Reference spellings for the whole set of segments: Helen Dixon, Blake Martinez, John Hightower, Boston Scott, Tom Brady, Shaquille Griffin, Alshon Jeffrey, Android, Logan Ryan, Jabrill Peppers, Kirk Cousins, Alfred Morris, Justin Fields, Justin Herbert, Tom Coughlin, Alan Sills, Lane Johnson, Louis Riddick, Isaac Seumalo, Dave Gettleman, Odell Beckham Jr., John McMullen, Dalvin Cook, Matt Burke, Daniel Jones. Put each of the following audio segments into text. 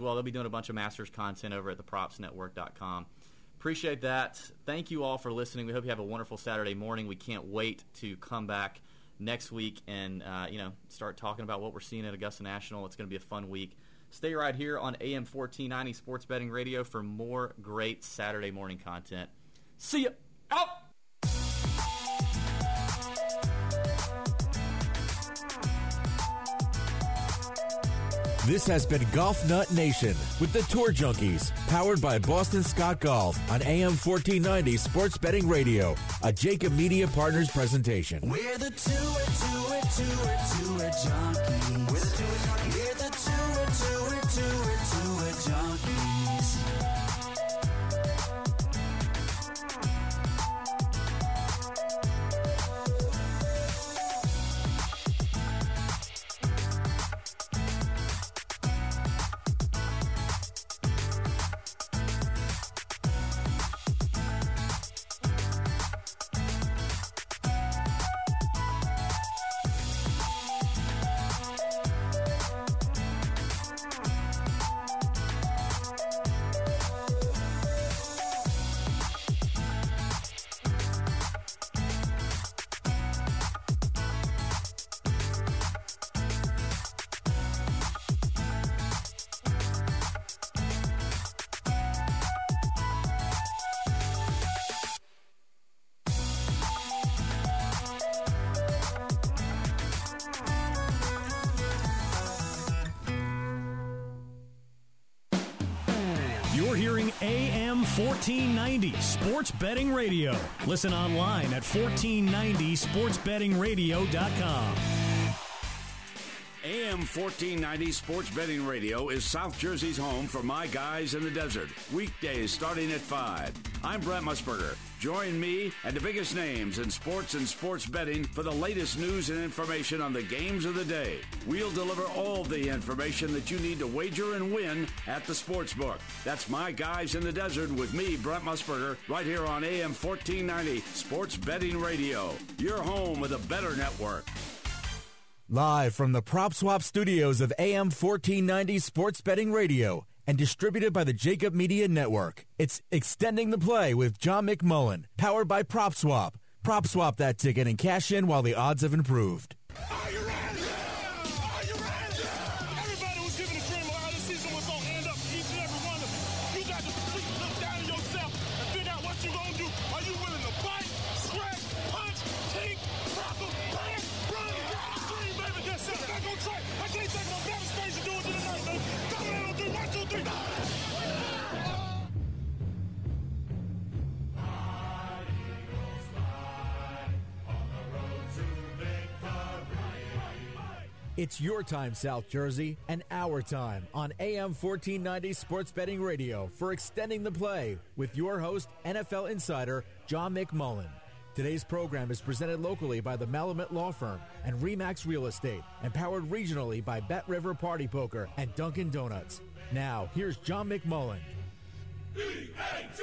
well. They'll be doing a bunch of Masters content over at thepropsnetwork.com. Appreciate that. Thank you all for listening. We hope you have a wonderful Saturday morning. We can't wait to come back next week and start talking about what we're seeing at Augusta National. It's going to be a fun week. Stay right here on AM 1490 Sports Betting Radio for more great Saturday morning content. See ya. Out. This has been Golf Nut Nation with the Tour Junkies, powered by Boston Scott Golf on AM 1490 Sports Betting Radio, a Jacob Media Partners presentation. We're the Tour Junkies. We're the Tour Junkies. We're the Tour Sports Betting Radio. Listen online at 1490sportsbettingradio.com. AM 1490 Sports Betting Radio is South Jersey's home for my guys in the desert. Weekdays starting at 5. I'm Brent Musburger. Join me and the biggest names in sports and sports betting for the latest news and information on the games of the day. We'll deliver all the information that you need to wager and win at the sportsbook. That's My Guys in the Desert with me, Brent Musburger, right here on AM 1490 Sports Betting Radio. Your home with a better network. Live from the Prop Swap studios of AM 1490 Sports Betting Radio, and distributed by the Jacob Media Network. It's Extending the Play with John McMullen, powered by PropSwap. PropSwap that ticket and cash in while the odds have improved. Are you ready? Are you ready? Everybody was giving a dream of how this season was going to end up, each and every one of you. You got to look down at yourself and figure out what you're going to do. Are you willing to fight, scratch, punch, kick, prop, bang, run? That's the dream, baby. That's it. I'm going to try. I can't take no better space to do it tonight, baby. It's your time, South Jersey, and our time on AM 1490 Sports Betting Radio for Extending the Play with your host, NFL insider John McMullen. Today's program is presented locally by the Malamut Law Firm and Remax Real Estate and powered regionally by Bet River Party Poker and Dunkin' Donuts. Now, here's John McMullen. E-A-T-L-E-S,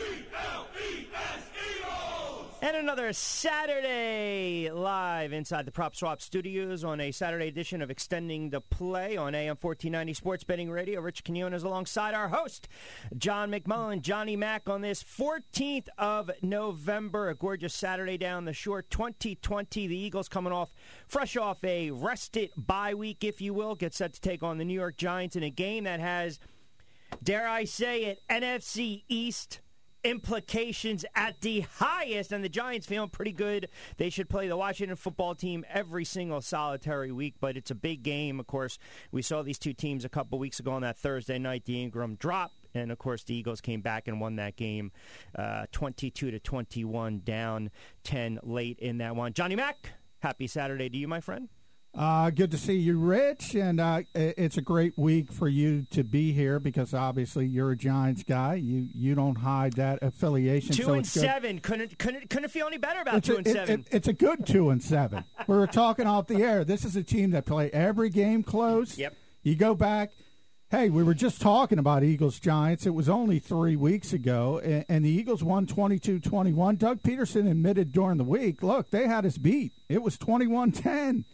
Eagles! And another Saturday live inside the Prop Swap studios on a Saturday edition of Extending the Play on AM 1490 Sports Betting Radio. Rich Quinones alongside our host, John McMullen, Johnny Mack, on this 14th of November. A gorgeous Saturday down the shore, 2020. The Eagles coming off, fresh off a rested bye week, if you will, get set to take on the New York Giants in a game that has, dare I say it, NFC East implications at the highest, and the Giants feeling pretty good. They should play the Washington football team every single solitary week, but it's a big game. Of course, we saw these two teams a couple weeks ago on that Thursday night, the Ingram drop, and of course the Eagles came back and won that game 22-21, down 10 late in that one. Johnny Mack, happy Saturday to you, my friend. Good to see you, Rich, and it's a great week for you to be here because obviously you're a Giants guy. You don't hide that affiliation. Two and seven. Couldn't feel any better about two and seven. It's a good 2-7. We were talking off the air. This is a team that play every game close. Yep. You go back. Hey, we were just talking about Eagles Giants. It was only 3 weeks ago, and the Eagles won 22-21. Doug Pederson admitted during the week, look, they had us beat. It was 21-10.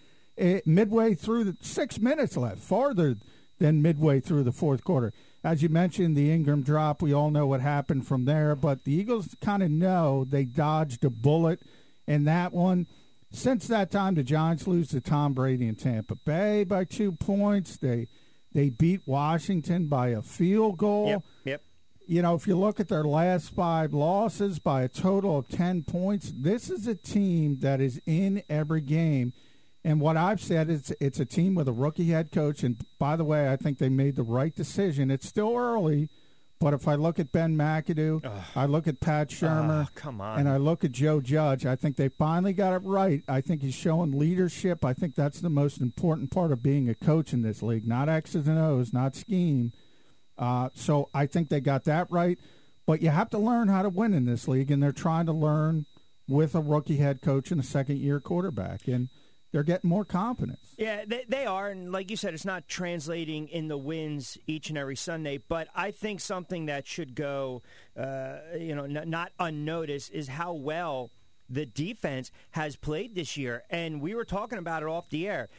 Midway through the 6 minutes left, farther than midway through the fourth quarter. As you mentioned, the Ingram drop, we all know what happened from there, but the Eagles kind of know they dodged a bullet in that one. Since that time, the Giants lose to Tom Brady in Tampa Bay by 2 points. They beat Washington by a field goal. Yep. You know, if you look at their last 5 losses by a total of 10 points, this is a team that is in every game. And what I've said is it's a team with a rookie head coach. And, by the way, I think they made the right decision. It's still early, but if I look at Ben McAdoo, I look at Pat Shurmur, and I look at Joe Judge, I think they finally got it right. I think he's showing leadership. I think that's the most important part of being a coach in this league, not X's and O's, not scheme. So I think they got that right. But you have to learn how to win in this league, and they're trying to learn with a rookie head coach and a second-year quarterback. And they're getting more confidence. Yeah, they are. And like you said, it's not translating in the wins each and every Sunday. But I think something that should go not unnoticed is how well the defense has played this year. And we were talking about it off the air.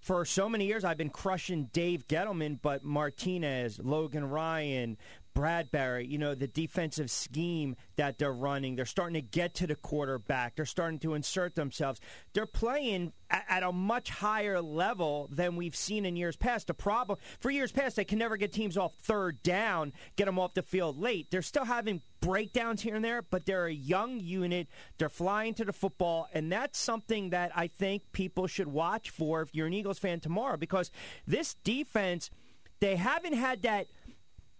For so many years, I've been crushing Dave Gettleman, but Martinez, Logan Ryan, Bradberry, you know, the defensive scheme that they're running. They're starting to get to the quarterback. They're starting to insert themselves. They're playing at a much higher level than we've seen in years past. The problem, for years past, they can never get teams off third down, get them off the field late. They're still having breakdowns here and there, but they're a young unit. They're flying to the football, and that's something that I think people should watch for if you're an Eagles fan tomorrow, because this defense, they haven't had that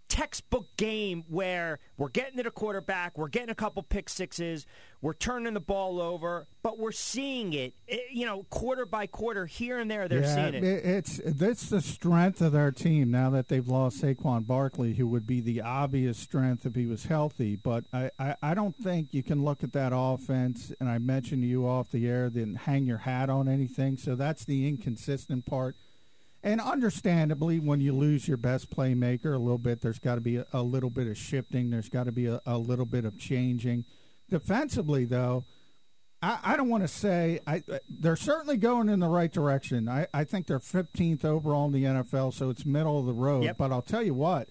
textbook game where we're getting to the quarterback, we're getting a couple pick sixes, we're turning the ball over, but we're seeing it, quarter by quarter, here and there, they're seeing it. That's the strength of their team now that they've lost Saquon Barkley, who would be the obvious strength if he was healthy. But I don't think you can look at that offense, and I mentioned to you off the air, then hang your hat on anything. So that's the inconsistent part. And understandably, when you lose your best playmaker a little bit, there's got to be a little bit of shifting. There's got to be a little bit of changing. Defensively, though, I don't want to say they're certainly going in the right direction. I think they're 15th overall in the NFL, so it's middle of the road. Yep. But I'll tell you what,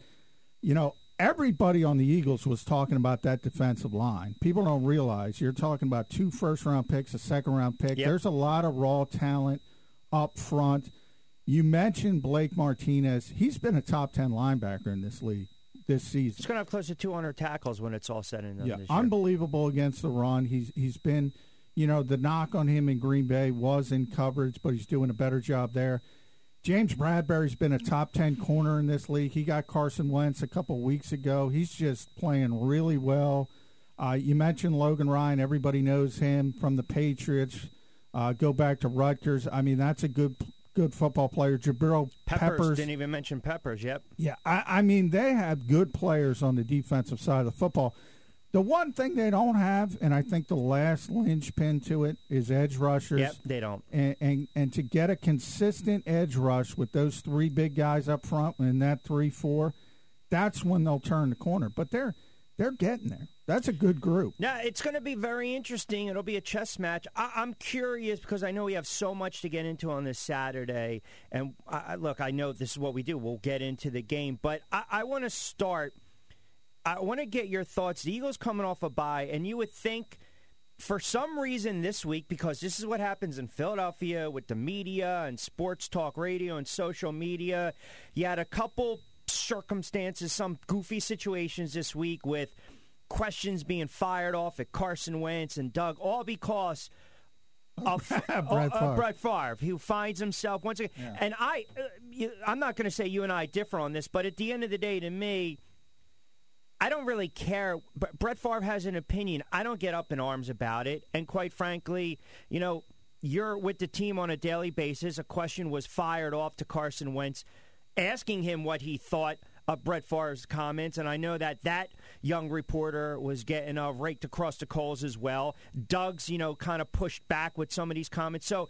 everybody on the Eagles was talking about that defensive line. People don't realize you're talking about 2 first-round picks, a second-round pick. Yep. There's a lot of raw talent up front. You mentioned Blake Martinez. He's been a top 10 linebacker in this league this season. He's going to have close to 200 tackles when it's all said and done this year. Unbelievable against the run. He's been, the knock on him in Green Bay was in coverage, but he's doing a better job there. James Bradberry's been a top 10 corner in this league. He got Carson Wentz a couple weeks ago. He's just playing really well. You mentioned Logan Ryan. Everybody knows him from the Patriots. Go back to Rutgers. I mean, that's a good football player. Jabrill Peppers. Didn't even mention Peppers, yep. Yeah, I mean, they have good players on the defensive side of the football. The one thing they don't have, and I think the last linchpin to it, is edge rushers. Yep, they don't. And to get a consistent edge rush with those 3 big guys up front and that 3-4, that's when they'll turn the corner. But they're getting there. That's a good group. Now, it's going to be very interesting. It'll be a chess match. I'm curious because I know we have so much to get into on this Saturday. And, I know this is what we do. We'll get into the game. But I want to start. I want to get your thoughts. The Eagles coming off a bye, and you would think for some reason this week, because this is what happens in Philadelphia with the media and sports talk radio and social media, you had a couple circumstances, some goofy situations this week with questions being fired off at Carson Wentz and Doug, all because of Brett Favre, who finds himself once again. Yeah. And I'm not going to say you and I differ on this, but at the end of the day, to me, I don't really care. But Brett Favre has an opinion. I don't get up in arms about it. And quite frankly, you're with the team on a daily basis. A question was fired off to Carson Wentz, asking him what he thought of Brett Favre's comments, and I know that young reporter was getting raked across the coals as well. Doug's, kind of pushed back with some of these comments. So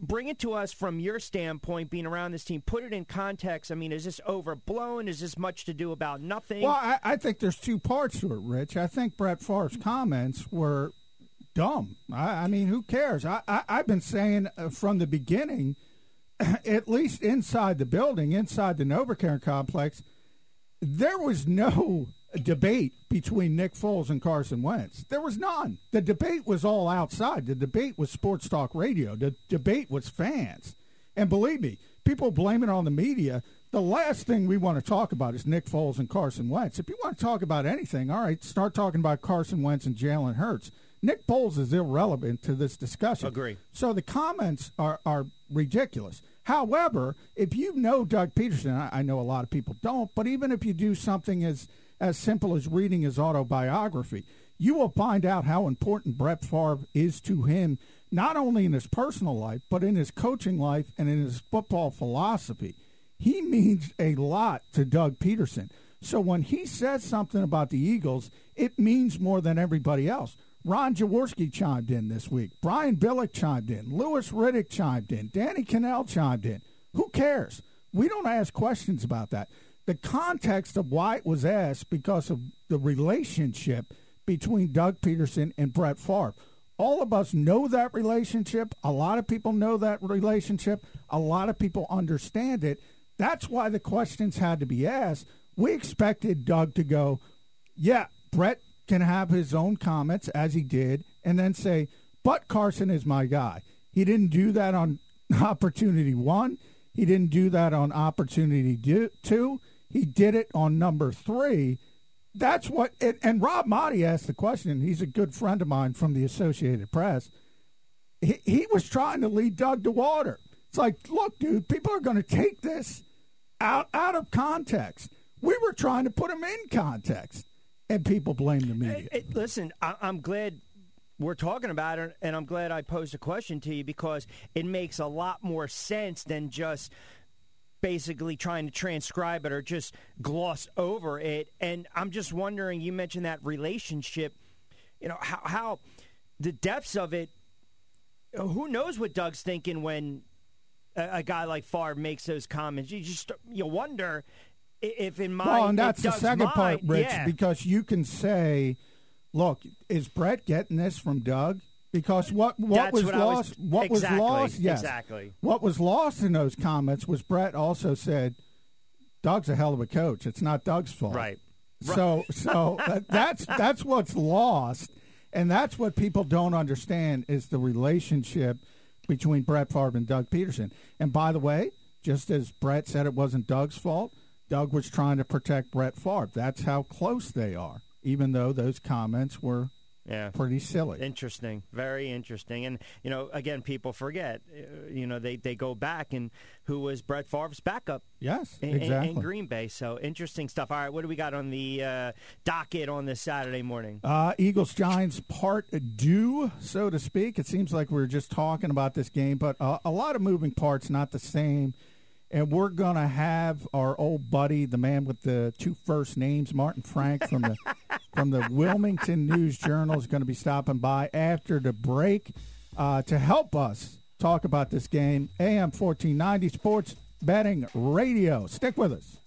bring it to us from your standpoint, being around this team. Put it in context. I mean, is this overblown? Is this much to do about nothing? Well, I think there's 2 parts to it, Rich. I think Brett Favre's comments were dumb. I mean, who cares? I've been saying from the beginning at least inside the building, inside the NovaCare complex, there was no debate between Nick Foles and Carson Wentz. There was none. The debate was all outside. The debate was sports talk radio. The debate was fans. And believe me, people blame it on the media. The last thing we want to talk about is Nick Foles and Carson Wentz. If you want to talk about anything, all right, start talking about Carson Wentz and Jalen Hurts. Nick Foles is irrelevant to this discussion. Agree. So the comments are ridiculous. However, if you know Doug Pederson, I know a lot of people don't, but even if you do something as simple as reading his autobiography, you will find out how important Brett Favre is to him, not only in his personal life, but in his coaching life and in his football philosophy. He means a lot to Doug Pederson. So when he says something about the Eagles, it means more than everybody else. Ron Jaworski chimed in this week. Brian Billick chimed in. Louis Riddick chimed in. Danny Kanell chimed in. Who cares? We don't ask questions about that. The context of why it was asked because of the relationship between Doug Pederson and Brett Favre. All of us know that relationship. A lot of people know that relationship. A lot of people understand it. That's why the questions had to be asked. We expected Doug to go, yeah, Brett can have his own comments, as he did, and then say, but Carson is my guy. He didn't do that on opportunity one. He didn't do that on opportunity two. He did it on number three. That's what, and Rob Motti asked the question. He's a good friend of mine from the Associated Press. He was trying to lead Doug to water. It's like, look, dude, people are going to take this out of context. We were trying to put him in context. And people blame the media. Listen, I'm glad we're talking about it, and I'm glad I posed a question to you because it makes a lot more sense than just basically trying to transcribe it or just gloss over it. And I'm just wondering, you mentioned that relationship, you know, how the depths of it, who knows what Doug's thinking when a guy like Favre makes those comments. You wonder if in my well, and that's the second part, Rich, yeah. Because you can say, "Look, is Brett getting this from Doug?" Because what was lost in those comments was Brett also said, "Doug's a hell of a coach. It's not Doug's fault." Right. So that's what's lost, and that's what people don't understand is the relationship between Brett Favre and Doug Pederson. And by the way, just as Brett said, it wasn't Doug's fault. Doug was trying to protect Brett Favre. That's how close they are, even though those comments were pretty silly. Interesting. Very interesting. And, you know, again, people forget, you know, they go back and who was Brett Favre's backup. Yes, exactly. In Green Bay. So interesting stuff. All right, what do we got on the docket on this Saturday morning? Eagles-Giants part due, so to speak. It seems like we were just talking about this game, but a lot of moving parts, not the same. And we're going to have our old buddy, the man with the two first names, Martin Frank from the Wilmington News Journal, is going to be stopping by after the break to help us talk about this game. AM 1490 Sports Betting Radio. Stick with us.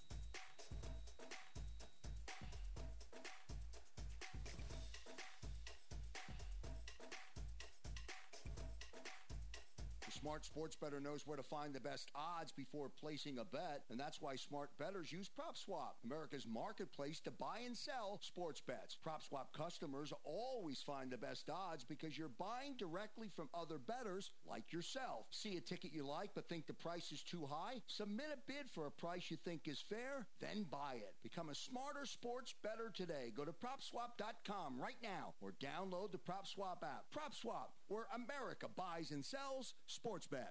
Sports Better knows where to find the best odds before placing a bet, and that's why smart bettors use PropSwap, America's marketplace to buy and sell sports bets. PropSwap customers always find the best odds because you're buying directly from other bettors like yourself. See a ticket you like but think the price is too high? Submit a bid for a price you think is fair, then buy it. Become a smarter sports bettor today. Go to PropSwap.com right now or download the PropSwap app. PropSwap, where America buys and sells sports bets.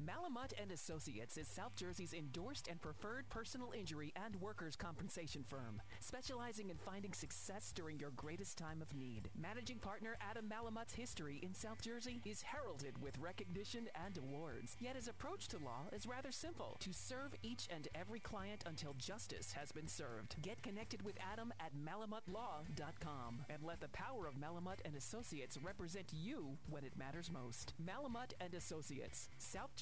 Malamut & Associates is South Jersey's endorsed and preferred personal injury and workers' compensation firm, specializing in finding success during your greatest time of need. Managing partner Adam Malamut's history in South Jersey is heralded with recognition and awards, yet his approach to law is rather simple: to serve each and every client until justice has been served. Get connected with Adam at malamutlaw.com and let the power of Malamut & Associates represent you when it matters most. Malamut & Associates, South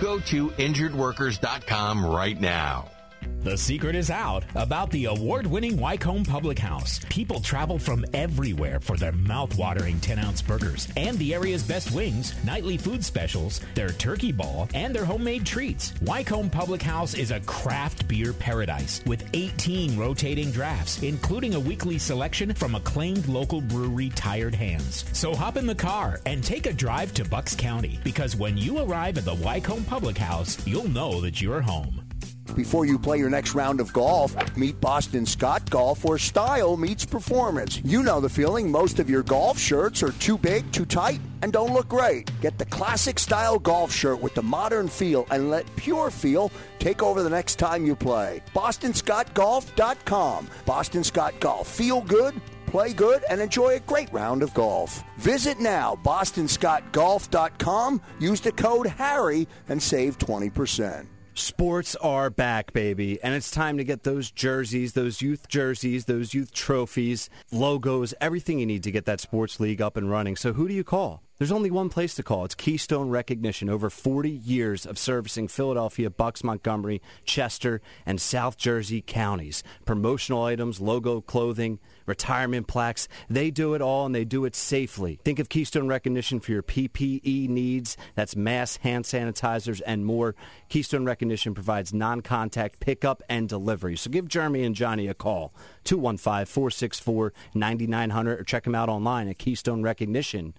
Go to injuredworkers.com right now. The secret is out about the award-winning Wycombe Public House. People travel from everywhere for their mouth-watering 10-ounce burgers and the area's best wings, nightly food specials, their turkey ball, and their homemade treats. Wycombe Public House is a craft beer paradise with 18 rotating drafts, including a weekly selection from acclaimed local brewery Tired Hands. So hop in the car and take a drive to Bucks County, because when you arrive at the Wycombe Public House, you'll know that you're home. Before you play your next round of golf, meet Boston Scott Golf, where style meets performance. You know the feeling. Most of your golf shirts are too big, too tight, and don't look great. Get the classic style golf shirt with the modern feel and let pure feel take over the next time you play. BostonScottGolf.com. Boston Scott Golf. Feel good, play good, and enjoy a great round of golf. Visit now, BostonScottGolf.com. Use the code HARRY and save 20%. Sports are back, baby, and it's time to get those jerseys, those youth trophies, logos, everything you need to get that sports league up and running. So who do you call? There's only one place to call. It's Keystone Recognition. Over 40 years of servicing Philadelphia, Bucks, Montgomery, Chester, and South Jersey counties. Promotional items, logo, clothing, retirement plaques. They do it all, and they do it safely. Think of Keystone Recognition for your PPE needs. That's masks, hand sanitizers, and more. Keystone Recognition provides non-contact pickup and delivery. So give Jeremy and Johnny a call, 215-464-9900, or check them out online at Keystone Recognition.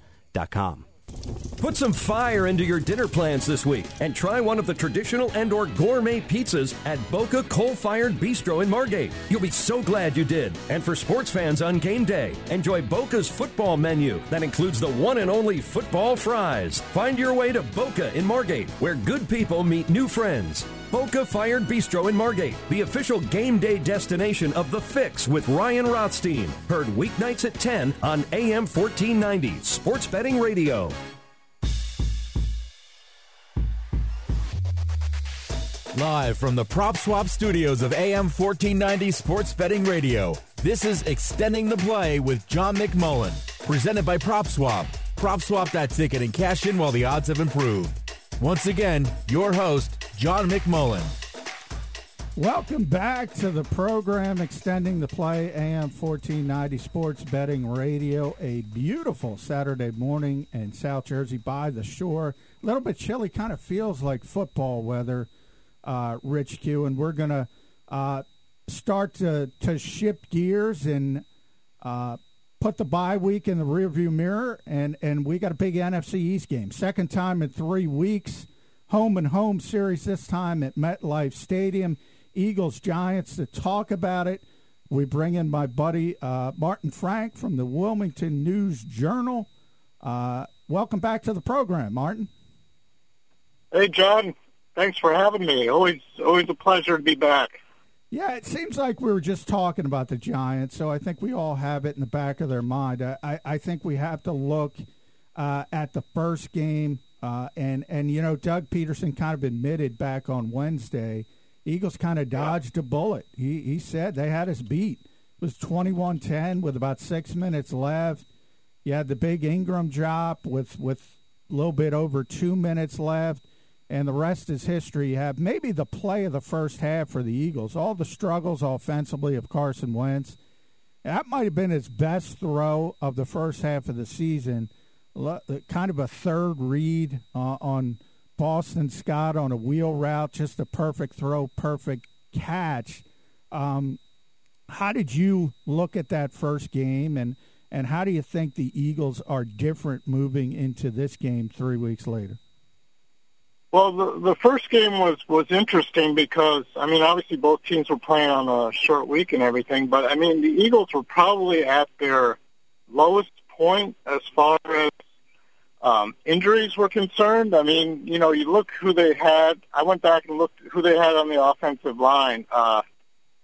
Put some fire into your dinner plans this week and try one of the traditional and/or gourmet pizzas at Boca Coal Fired Bistro in Margate. You'll be so glad you did. And for sports fans on game day, enjoy Boca's football menu that includes the one and only football fries. Find your way to Boca in Margate, where good people meet new friends. Boca Fired Bistro in Margate, the official game day destination of The Fix with Ryan Rothstein. Heard weeknights at 10 on AM 1490 Sports Betting Radio. Live from the Prop Swap studios of AM 1490 Sports Betting Radio, this is Extending the Play with John McMullen. Presented by Prop Swap. Prop Swap that ticket and cash in while the odds have improved. Once again, your host, John McMullen. Welcome back to the program, Extending the Play, AM 1490 Sports Betting Radio. A beautiful Saturday morning in South Jersey by the shore. A little bit chilly, kind of feels like football weather, Rich Q. And we're going to start to shift gears and put the bye week in the rearview mirror. And we got a big NFC East game. Second time in 3 weeks. Home and home series this time at MetLife Stadium. Eagles, Giants, to talk about it. We bring in my buddy Martin Frank from the Wilmington News Journal. Welcome back to the program, Martin. Hey, John. Thanks for having me. Always a pleasure to be back. Yeah, it seems like we were just talking about the Giants, so I think we all have it in the back of their mind. I think we have to look at the first game. And you know, Doug Pederson kind of admitted back on Wednesday, Eagles kind of dodged a bullet. He said they had us beat. It was 21-10 with about 6 minutes left. You had the big Ingram drop with a little bit over 2 minutes left, and the rest is history. You have maybe the play of the first half for the Eagles, all the struggles offensively of Carson Wentz. That might have been his best throw of the first half of the season. Kind of a third read on Boston Scott on a wheel route, just a perfect throw, perfect catch. How did you look at that first game, and how do you think the Eagles are different moving into this game 3 weeks later? Well, the first game was interesting because, I mean, obviously both teams were playing on a short week and everything, but, I mean, the Eagles were probably at their lowest point as far as injuries were concerned. I mean, you know, you look who they had. I went back and looked who they had on the offensive line.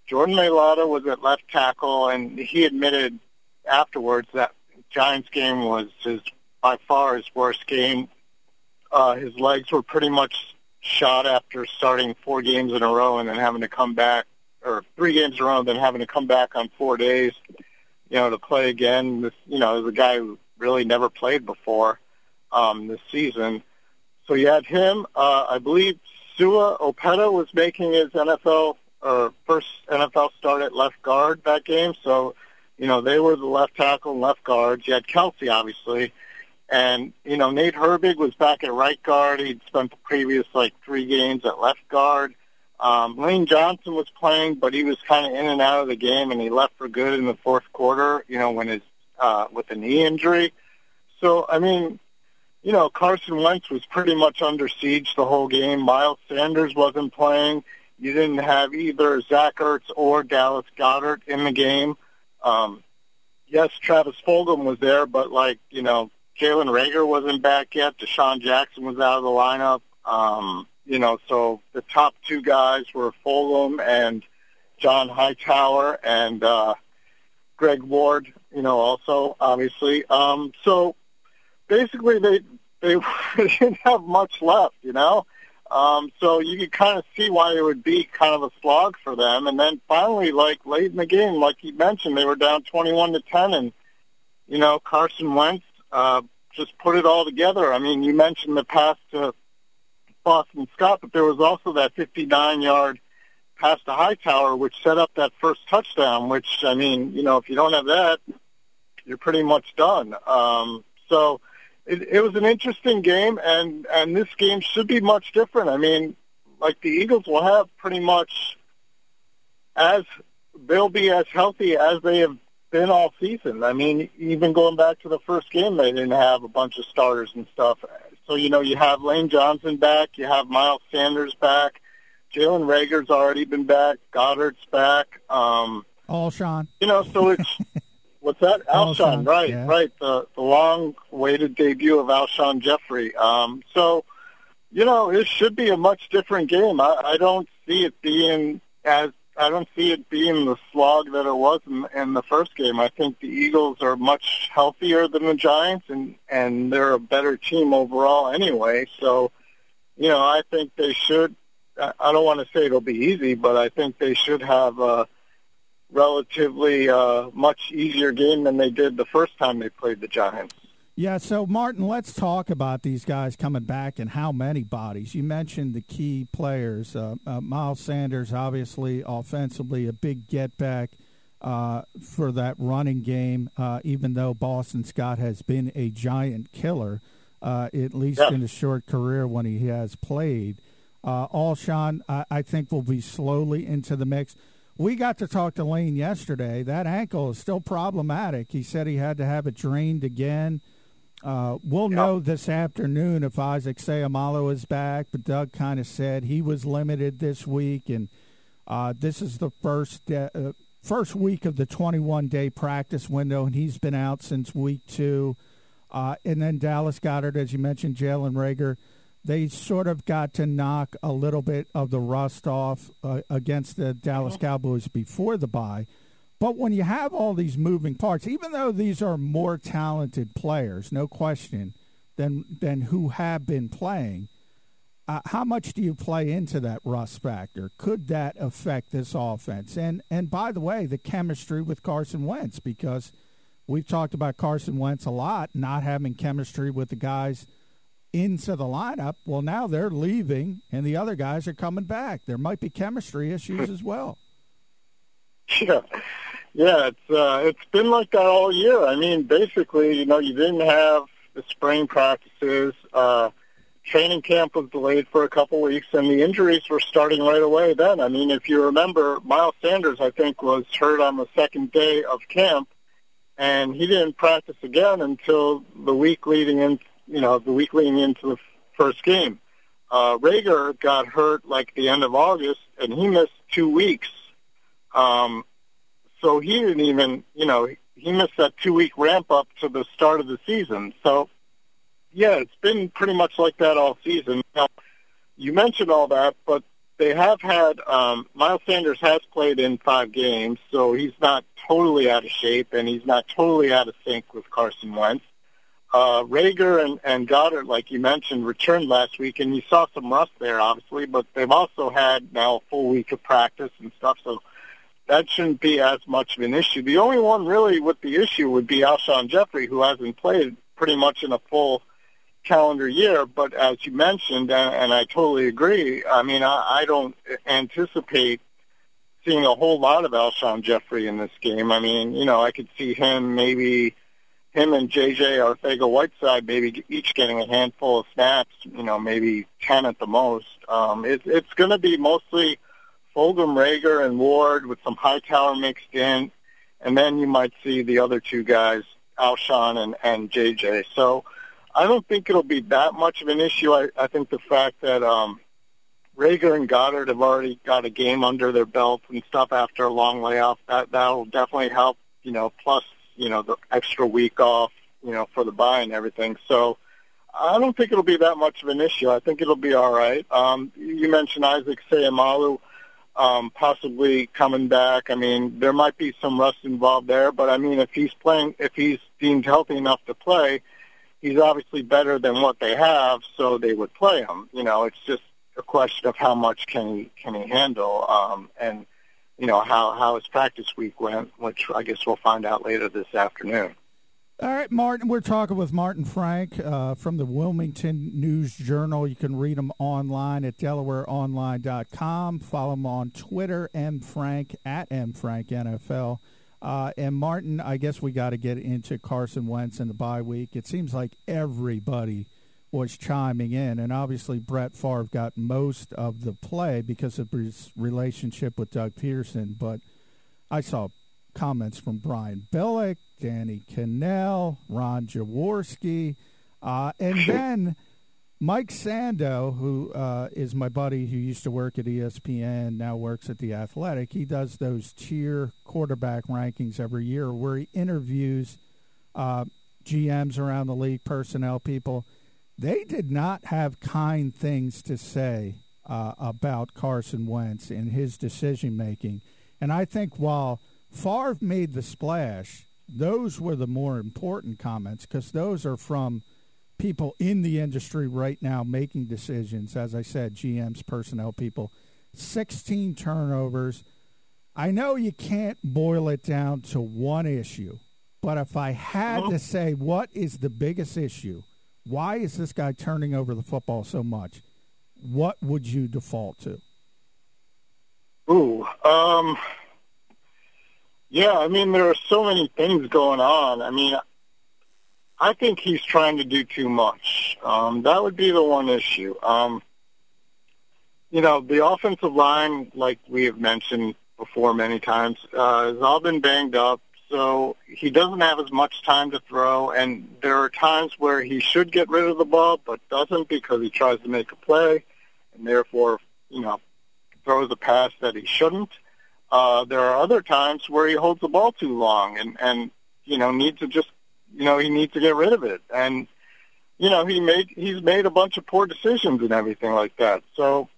Jordan Mailata was at left tackle, and he admitted afterwards that Giants game was by far his worst game. His legs were pretty much shot after starting 4 games in a row and then having to come back, or 3 games in a row and then having to come back on 4 days, you know, to play again. This, you know, is a guy who really never played before this season. So you had him. I believe Sua Opeta was making his NFL or first NFL start at left guard that game. So, you know, they were the left tackle and left guard. You had Kelsey, obviously. And, you know, Nate Herbig was back at right guard. He'd spent the previous, 3 games at left guard. Lane Johnson was playing, but he was kind of in and out of the game, and he left for good in the fourth quarter, you know, when his with a knee injury. So, I mean, you know, Carson Wentz was pretty much under siege the whole game. Miles Sanders wasn't playing. You didn't have either Zach Ertz or Dallas Goedert in the game. Yes, Travis Fulgham was there, but, Jalen Reagor wasn't back yet. Deshaun Jackson was out of the lineup. So the top 2 guys were Fulgham and John Hightower and Greg Ward, you know, also, obviously. So basically they didn't have much left, you know. So you could kind of see why it would be kind of a slog for them. And then finally, late in the game, like you mentioned, they were down 21-10, and, you know, Carson Wentz just put it all together. I mean, you mentioned the pass to Boston Scott, but there was also that 59-yard pass to Hightower, which set up that first touchdown, which, I mean, you know, if you don't have that, you're pretty much done. So it was an interesting game, and this game should be much different. I mean, the Eagles will have pretty much they'll be as healthy as they have been all season. I mean, even going back to the first game, they didn't have a bunch of starters and stuff. So, you know, you have Lane Johnson back, you have Miles Sanders back, Jalen Reagor's already been back, Goddard's back. Alshon. You know, so it's what's that? Alshon, right, yeah. Right. The long-awaited debut of Alshon Jeffrey. So, you know, it should be a much different game. I don't see it being the slog that it was in the first game. I think the Eagles are much healthier than the Giants, and they're a better team overall anyway. So, you know, I think they should – I don't want to say it'll be easy, but I think they should have a relatively much easier game than they did the first time they played the Giants. Yeah, so, Martin, let's talk about these guys coming back and how many bodies. You mentioned the key players. Miles Sanders, obviously, offensively, a big get-back for that running game, even though Boston Scott has been a giant killer, at least in his short career when he has played. Alshon, I think, will be slowly into the mix. We got to talk to Lane yesterday. That ankle is still problematic. He said he had to have it drained again. We'll know this afternoon if Isaac Seumalo is back, but Doug kind of said he was limited this week, and this is the first week of the 21-day practice window, and he's been out since week 2. And then Dallas Goedert, as you mentioned, Jalen Reagor, they sort of got to knock a little bit of the rust off against the Dallas Cowboys before the bye. But when you have all these moving parts, even though these are more talented players, no question, than who have been playing, how much do you play into that rust factor? Could that affect this offense? And by the way, the chemistry with Carson Wentz, because we've talked about Carson Wentz a lot, not having chemistry with the guys into the lineup. Well, now they're leaving, and the other guys are coming back. There might be chemistry issues as well. Yeah, it's been like that all year. I mean, basically, you know, you didn't have the spring practices. Training camp was delayed for a couple weeks, and the injuries were starting right away then. I mean, if you remember, Miles Sanders, I think, was hurt on the second day of camp, and he didn't practice again until the week leading into the first game. Reagor got hurt the end of August, and he missed 2 weeks. So he didn't even, you know, he missed that 2-week ramp up to the start of the season. So, yeah, it's been pretty much like that all season. Now, you mentioned all that, but they have had, Miles Sanders has played in 5 games, so he's not totally out of shape and he's not totally out of sync with Carson Wentz. Reagor and Goddard, like you mentioned, returned last week, and you saw some rust there, obviously, but they've also had now a full week of practice and stuff, so that shouldn't be as much of an issue. The only one really with the issue would be Alshon Jeffrey, who hasn't played pretty much in a full calendar year, but as you mentioned, and I totally agree, I mean, I don't anticipate seeing a whole lot of Alshon Jeffrey in this game. I mean, you know, I could see him maybe, him and J.J. Ortega-Whiteside maybe each getting a handful of snaps, you know, maybe 10 at the most. It's going to be mostly Fulgham, Reagor, and Ward with some Hightower mixed in, and then you might see the other two guys, Alshon and J.J. So I don't think it'll be that much of an issue. I think the fact that Reagor and Goddard have already got a game under their belt and stuff after a long layoff, that'll definitely help, you know, plus, you know, the extra week off, you know, for the bye and everything. So I don't think it'll be that much of an issue. I think it'll be all right. You mentioned Isaac Seumalo possibly coming back. I mean, there might be some rust involved there, but, I mean, if he's deemed healthy enough to play, he's obviously better than what they have, so they would play him. You know, it's just a question of how much can he handle and, you know, how his practice week went, which I guess we'll find out later this afternoon. All right, Martin, we're talking with Martin Frank from the Wilmington News Journal. You can read him online at DelawareOnline.com. Follow him on Twitter, mfrank, at mfrankNFL. And, Martin, I guess we got to get into Carson Wentz and the bye week. It seems like everybody was chiming in, and obviously Brett Favre got most of the play because of his relationship with Doug Pederson, but I saw comments from Brian Billick, Danny Kanell, Ron Jaworski, and then Mike Sando, who is my buddy who used to work at ESPN, now works at The Athletic. He does those tier quarterback rankings every year where he interviews GMs around the league, personnel people. They did not have kind things to say about Carson Wentz and his decision-making. And I think while Favre made the splash, those were the more important comments because those are from people in the industry right now making decisions, as I said, GMs, personnel people, 16 turnovers. I know you can't boil it down to one issue, but if I had to say what is the biggest issue, why is this guy turning over the football so much, what would you default to? Yeah, I mean, there are so many things going on. I mean, I think he's trying to do too much. That would be the one issue. You know, the offensive line, like we have mentioned before many times, has all been banged up. So he doesn't have as much time to throw, and there are times where he should get rid of the ball but doesn't because he tries to make a play and therefore, you know, throws a pass that he shouldn't. There are other times where he holds the ball too long and you know, needs to just, you know, he needs to get rid of it. And, you know, he's made a bunch of poor decisions and everything like that. So,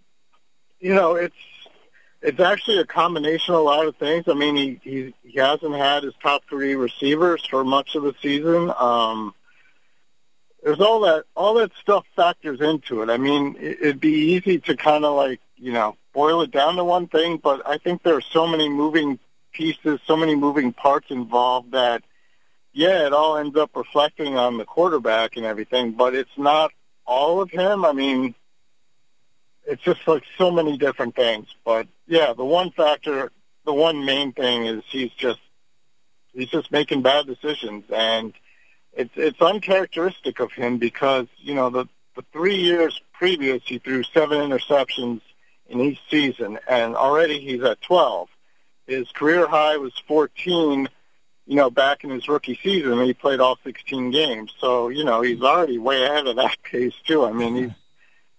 you know, it's actually a combination of a lot of things. I mean, he hasn't had his top three receivers for much of the season. There's all that stuff factors into it. I mean, it'd be easy to kind of like, you know, boil it down to one thing, but I think there are so many moving pieces, so many moving parts involved that, yeah, it all ends up reflecting on the quarterback and everything, but it's not all of him. I mean, it's just like so many different things. But, yeah, the one main thing is he's just making bad decisions. And it's uncharacteristic of him because, you know, the 3 years previous he threw 7 interceptions in each season, and already he's at 12. His career high was 14, you know, back in his rookie season. He played all 16 games. So, you know, he's already way ahead of that pace, too. I mean,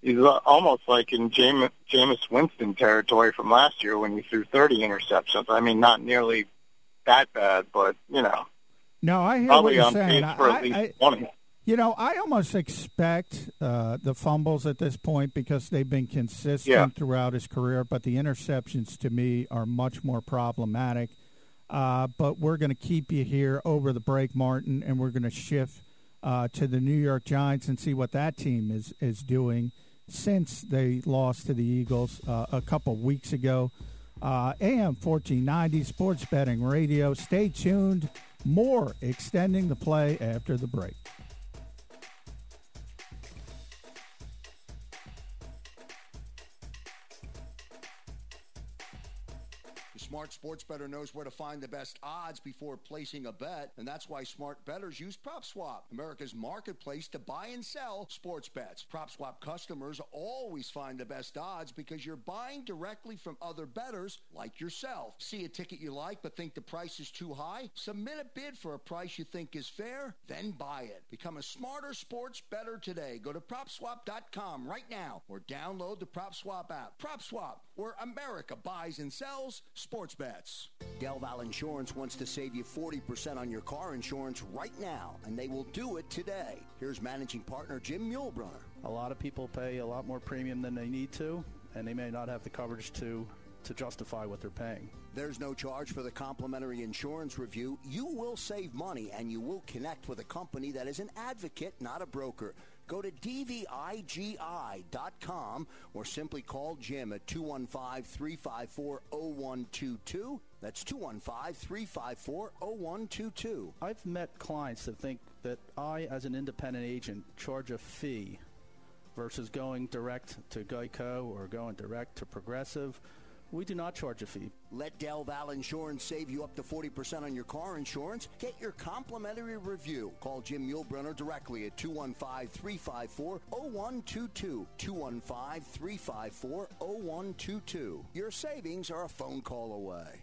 He's almost like in Jameis Winston territory from last year when he threw 30 interceptions. I mean, not nearly that bad, but, you know. No, I hear what you're saying. Probably on pace for at least 20. You know, I almost expect the fumbles at this point because they've been consistent throughout his career, but the interceptions to me are much more problematic. But we're going to keep you here over the break, Martin, and we're going to shift to the New York Giants and see what that team is doing since they lost to the Eagles a couple weeks ago. AM 1490 Sports Betting Radio. Stay tuned. More extending the play after the break. Smart Sports Bettor knows where to find the best odds before placing a bet, and that's why smart bettors use PropSwap, America's marketplace to buy and sell sports bets. PropSwap customers always find the best odds because you're buying directly from other bettors like yourself. See a ticket you like but think the price is too high? Submit a bid for a price you think is fair, then buy it. Become a smarter sports bettor today. Go to PropSwap.com right now or download the PropSwap app. PropSwap, where America buys and sells sports bets. Del Valle Insurance wants to save you 40% on your car insurance right now, and they will do it today. Here's managing partner Jim Muehlbrunner. A lot of people pay a lot more premium than they need to, and they may not have the coverage to justify what they're paying. There's no charge for the complimentary insurance review. You will save money, and you will connect with a company that is an advocate, not a broker. Go to dvigi.com or simply call Jim at 215-354-0122. That's 215-354-0122. I've met clients that think that I, as an independent agent, charge a fee versus going direct to Geico or going direct to Progressive. We do not charge a fee. Let Del Valle Insurance save you up to 40% on your car insurance. Get your complimentary review. Call Jim Muehlbrunner directly at 215-354-0122. 215-354-0122. Your savings are a phone call away.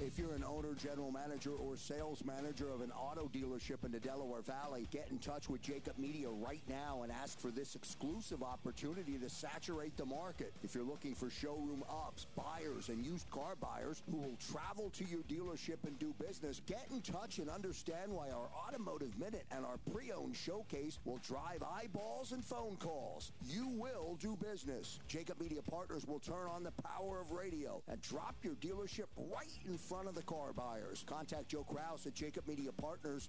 If you're an owner, general manager, or sales manager of an auto dealership in the Delaware Valley, get in touch with Jacob Media right now and ask for this exclusive opportunity to saturate the market. If you're looking for showroom ups, buyers, and used car buyers who will travel to your dealership and do business, get in touch and understand why our Automotive Minute and our pre-owned showcase will drive eyeballs and phone calls. You will do business. Jacob Media Partners will turn on the power of radio and drop your dealership right in front of the car buyers. Contact Joe Krause at Jacob Media Partners,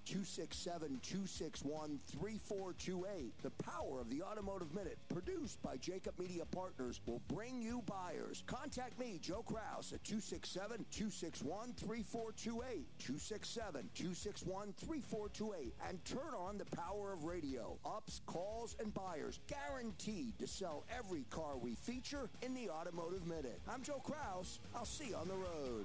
267-261-3428. The power of the Automotive Minute, produced by Jacob Media Partners, will bring you buyers. Contact me, Joe Krause, at 267-261-3428, 267-261-3428, and turn on the power of radio. Ups, calls, and buyers guaranteed to sell every car we feature in the Automotive Minute. I'm Joe Krause. I'll see you on the road.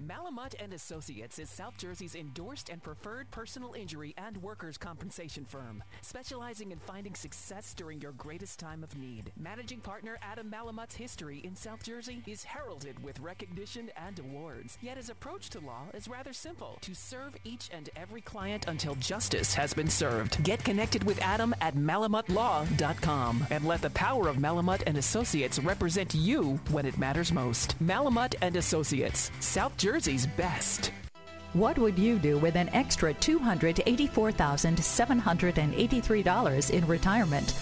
Malamut & Associates is South Jersey's endorsed and preferred personal injury and workers' compensation firm, specializing in finding success during your greatest time of need. Managing partner Adam Malamut's history in South Jersey is heralded with recognition and awards, yet his approach to law is rather simple: to serve each and every client until justice has been served. Get connected with Adam at malamutlaw.com and let the power of Malamut & Associates represent you when it matters most. Malamut & Associates, South Jersey's best. What would you do with an extra $284,783 in retirement?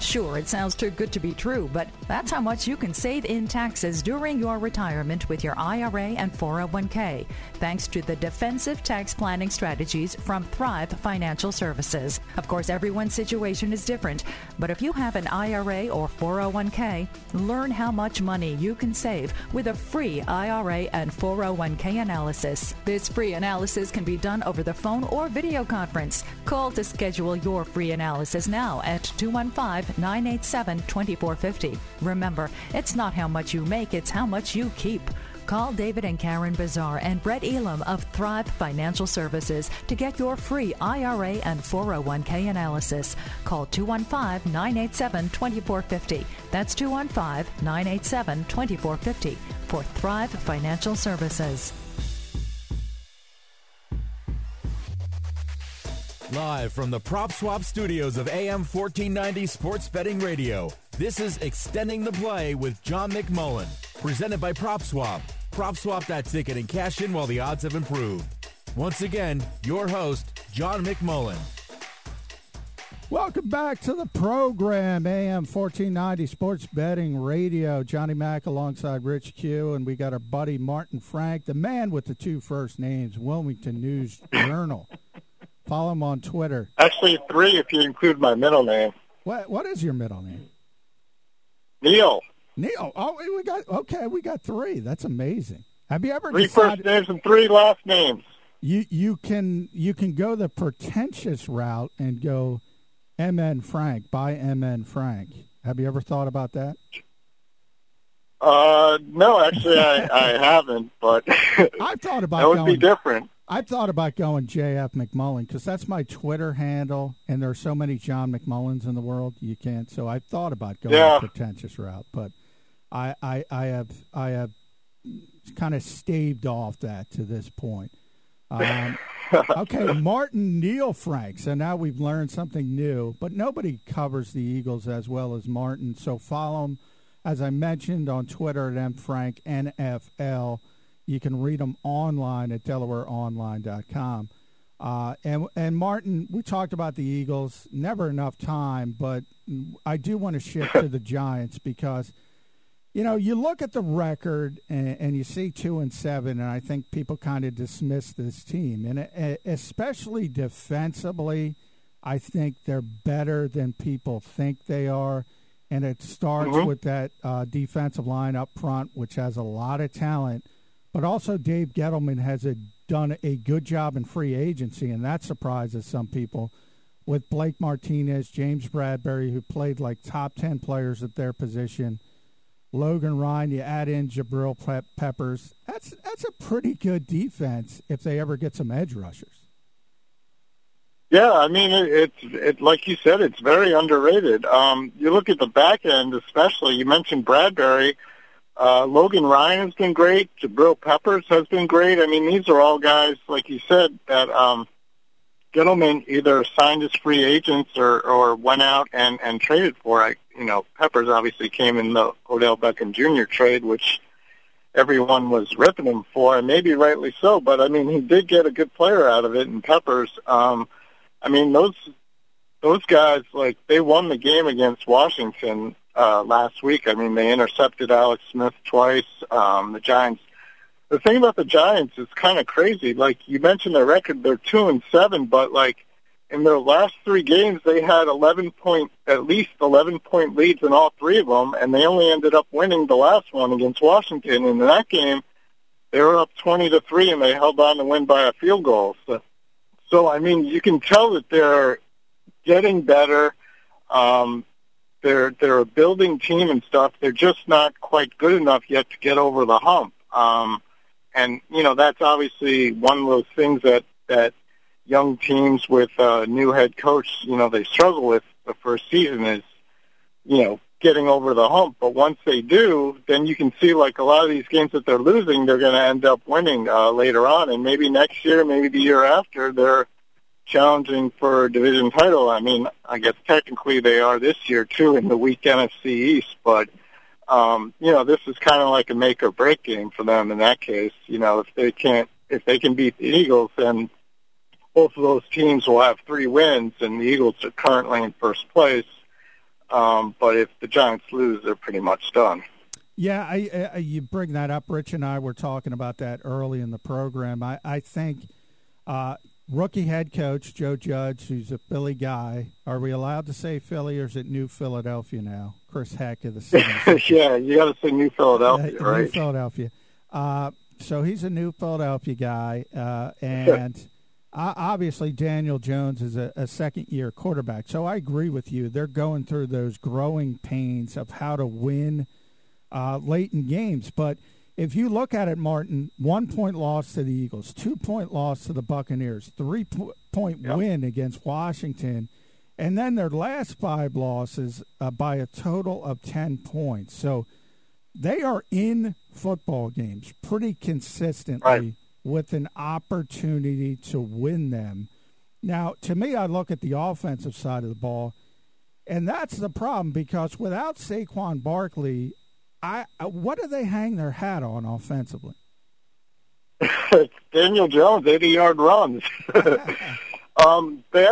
Sure, it sounds too good to be true, but that's how much you can save in taxes during your retirement with your IRA and 401k, thanks to the defensive tax planning strategies from Thrive Financial Services. Of course, everyone's situation is different, but if you have an IRA or 401k, learn how much money you can save with a free IRA and 401k analysis. This free analysis can be done over the phone or video conference. Call to schedule your free analysis now at 215-987-2450. Remember, it's not how much you make, it's how much you keep. Call David and Karen Bazaar and Brett Elam of Thrive Financial Services to get your free IRA and 401k analysis. Call 215-987-2450. That's 215-987-2450 for Thrive Financial Services. Live from the Prop Swap studios of AM 1490 Sports Betting Radio, this is Extending the Play with John McMullen, presented by Prop Swap. Prop Swap that ticket and cash in while the odds have improved. Once again, your host, John McMullen. Welcome back to the program, AM 1490 Sports Betting Radio. Johnny Mack alongside Rich Q, and we got our buddy Martin Frank, the man with the two first names, Wilmington News Journal. Follow him on Twitter. Actually, three if you include my middle name. What is your middle name? Neil. Oh, we got three. That's amazing. Have you ever decided, first names and three last names? You can go the pretentious route and go MN Frank by MN Frank. Have you ever thought about that? No, actually, I haven't. But I've thought about that. Be different. I thought about going JF McMullen because that's my Twitter handle, and there are so many John McMullins in the world you can't. So I thought about going the pretentious route, but I have kind of staved off that to this point. Okay, Martin Neil Frank. So now we've learned something new, but nobody covers the Eagles as well as Martin. So follow him, as I mentioned, on Twitter at MFrankNFL. You can read them online at DelawareOnline.com. And Martin, we talked about the Eagles. Never enough time, but I do want to shift to the Giants because, you know, you look at the record and you see 2-7, and I think people kind of dismiss this team. And especially defensively, I think they're better than people think they are. And it starts with that defensive line up front, which has a lot of talent. But also Dave Gettleman has done a good job in free agency, and that surprises some people, with Blake Martinez, James Bradberry, who played like top 10 players at their position, Logan Ryan, you add in Jabrill Peppers. That's a pretty good defense if they ever get some edge rushers. Yeah, I mean, it's like you said, it's very underrated. You look at the back end especially, you mentioned Bradberry. Logan Ryan has been great. Jabrill Peppers has been great. I mean, these are all guys, like you said, that Gettleman either signed as free agents or went out and traded for. Peppers obviously came in the Odell Beckham Jr. trade, which everyone was ripping him for, and maybe rightly so. But, I mean, he did get a good player out of it, and Peppers, those guys, like, they won the game against Washington last week. I mean, they intercepted Alex Smith twice. The Giants. The thing about the Giants is kind of crazy. Like you mentioned, their record, they're 2-7, but like in their last three games, they had at least eleven point leads in all three of them, and they only ended up winning the last one against Washington. And in that game, they were up 20-3, and they held on to win by a field goal. So I mean, you can tell that they're getting better. They're a building team and stuff. They're just not quite good enough yet to get over the hump. And that's obviously one of those things that young teams with a new head coach, they struggle with the first season is, getting over the hump. But once they do, then you can see, like, a lot of these games that they're losing, they're going to end up winning later on. And maybe next year, maybe the year after, they're challenging for a division title. I mean, I guess technically they are this year too in the weak NFC East, but this is kind of like a make or break game for them in that case. If they can beat the Eagles, then both of those teams will have three wins, and the Eagles are currently in first place. But if the Giants lose, they're pretty much done. Yeah, I you bring that up. Rich and I were talking about that early in the program. I think. Rookie head coach Joe Judge, who's a Philly guy. Are we allowed to say Philly, or is it New Philadelphia now? Chris Heck of the Saints. Yeah, you got to say New Philadelphia, right? New Philadelphia. So he's a New Philadelphia guy, and obviously Daniel Jones is a second-year quarterback. So I agree with you. They're going through those growing pains of how to win late in games, but if you look at it, Martin, 1-point loss to the Eagles, 2-point loss to the Buccaneers, 3-point win against Washington, and then their last five losses by a total of 10 points. So they are in football games pretty consistently with an opportunity to win them. Now, to me, I look at the offensive side of the ball, and that's the problem, because without Saquon Barkley, what do they hang their hat on offensively? It's Daniel Jones, 80-yard runs. They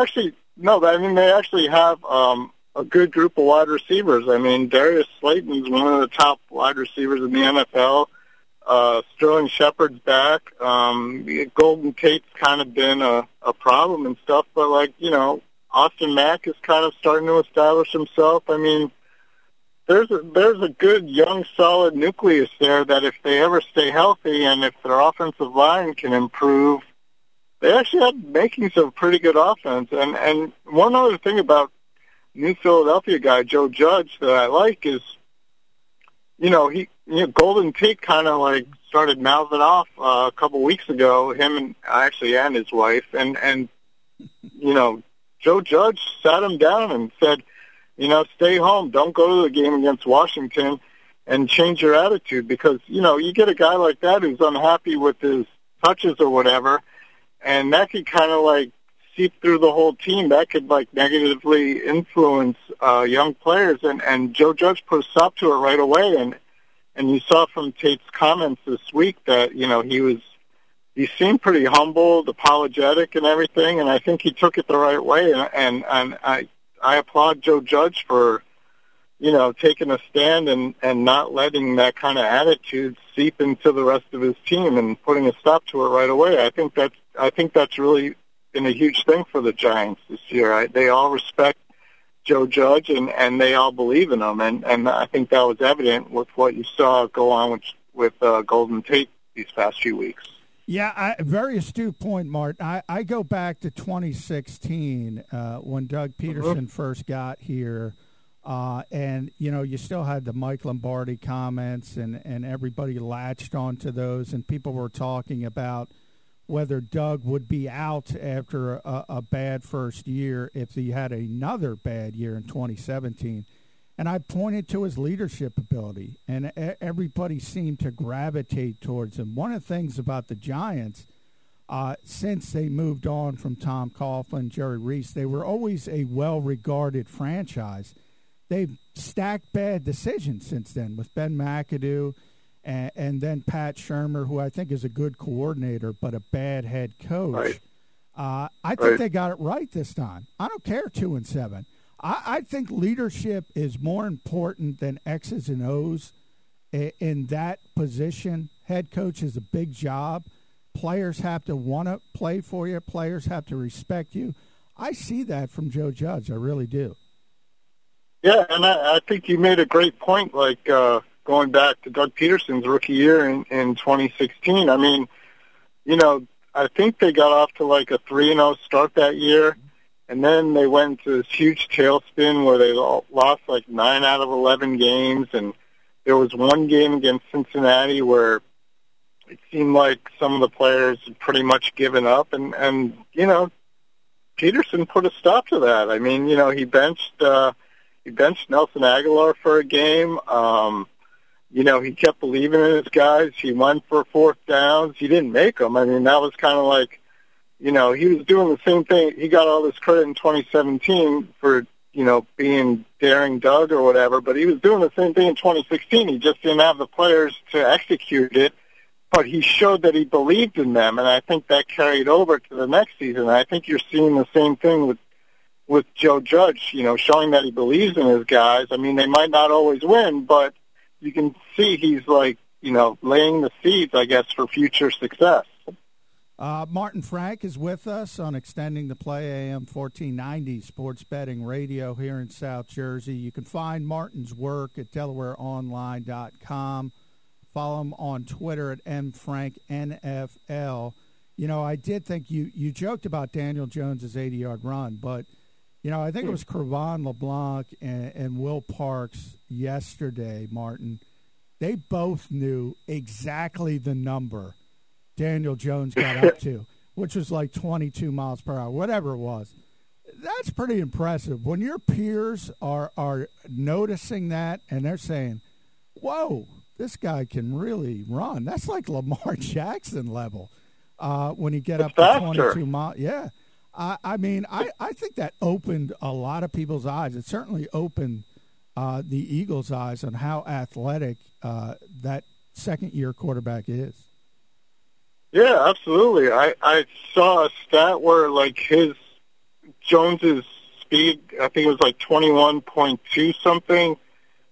actually have a good group of wide receivers. I mean, Darius Slayton's one of the top wide receivers in the NFL. Sterling Shepard's back. Golden Tate's kind of been a problem and stuff, but, like, you know, Austin Mack is kind of starting to establish himself. I mean, there's a good, young, solid nucleus there that if they ever stay healthy and if their offensive line can improve, they actually are making some pretty good offense. And one other thing about new Philadelphia guy, Joe Judge, that I like is, you know, Golden Tate kind of, like, started mouthing off a couple weeks ago, him and his wife, and you know, Joe Judge sat him down and said, you know, stay home, don't go to the game against Washington, and change your attitude, because, you know, you get a guy like that who's unhappy with his touches or whatever, and that could kind of, like, seep through the whole team. That could, like, negatively influence young players, and Joe Judge put a stop to it right away, and you saw from Tate's comments this week that, you know, he seemed pretty humbled, apologetic, and everything, and I think he took it the right way. And I applaud Joe Judge for, you know, taking a stand and not letting that kind of attitude seep into the rest of his team and putting a stop to it right away. I think that's really been a huge thing for the Giants this year. They all respect Joe Judge and they all believe in him, and I think that was evident with what you saw go on with Golden Tate these past few weeks. Yeah, very astute point, Mart. I go back to 2016 when Doug Pederson first got here, and, you know, you still had the Mike Lombardi comments, and everybody latched onto those, and people were talking about whether Doug would be out after a bad first year if he had another bad year in 2017. And I pointed to his leadership ability, and everybody seemed to gravitate towards him. One of the things about the Giants, since they moved on from Tom Coughlin, Jerry Reese, they were always a well-regarded franchise. They've stacked bad decisions since then with Ben McAdoo and then Pat Shurmur, who I think is a good coordinator but a bad head coach. Right. I think they got it right this time. I don't care 2-7. I think leadership is more important than X's and O's in that position. Head coach is a big job. Players have to want to play for you. Players have to respect you. I see that from Joe Judge. I really do. Yeah, and I think you made a great point, like going back to Doug Pederson's rookie year in 2016. I mean, you know, I think they got off to like a 3-0 start that year. And then they went to this huge tailspin where they lost like 9 out of 11 games. And there was one game against Cincinnati where it seemed like some of the players had pretty much given up. And you know, Pederson put a stop to that. I mean, you know, he benched Nelson Aguilar for a game. You know, he kept believing in his guys. He went for 4th downs. He didn't make them. I mean, that was kind of like, you know, he was doing the same thing. He got all this credit in 2017 for, you know, being daring Doug or whatever, but he was doing the same thing in 2016. He just didn't have the players to execute it, but he showed that he believed in them, and I think that carried over to the next season. I think you're seeing the same thing with Joe Judge, you know, showing that he believes in his guys. I mean, they might not always win, but you can see he's, like, you know, laying the seeds, I guess, for future success. Martin Frank is with us on Extending the Play, AM 1490 Sports Betting Radio here in South Jersey. You can find Martin's work at DelawareOnline.com. Follow him on Twitter at MFrankNFL. You know, I did think you joked about Daniel Jones' 80-yard run, but, you know, I think it was Crevon LeBlanc and Will Parks yesterday, Martin. They both knew exactly the number Daniel Jones got up to, which was like 22 miles per hour, whatever it was. That's pretty impressive. When your peers are noticing that and they're saying, whoa, this guy can really run. That's like Lamar Jackson level when you get up to 22 miles. Yeah. I think that opened a lot of people's eyes. It certainly opened the Eagles' eyes on how athletic that second-year quarterback is. Yeah, absolutely. I saw a stat where, like, his Jones's speed, I think it was like 21.2 something,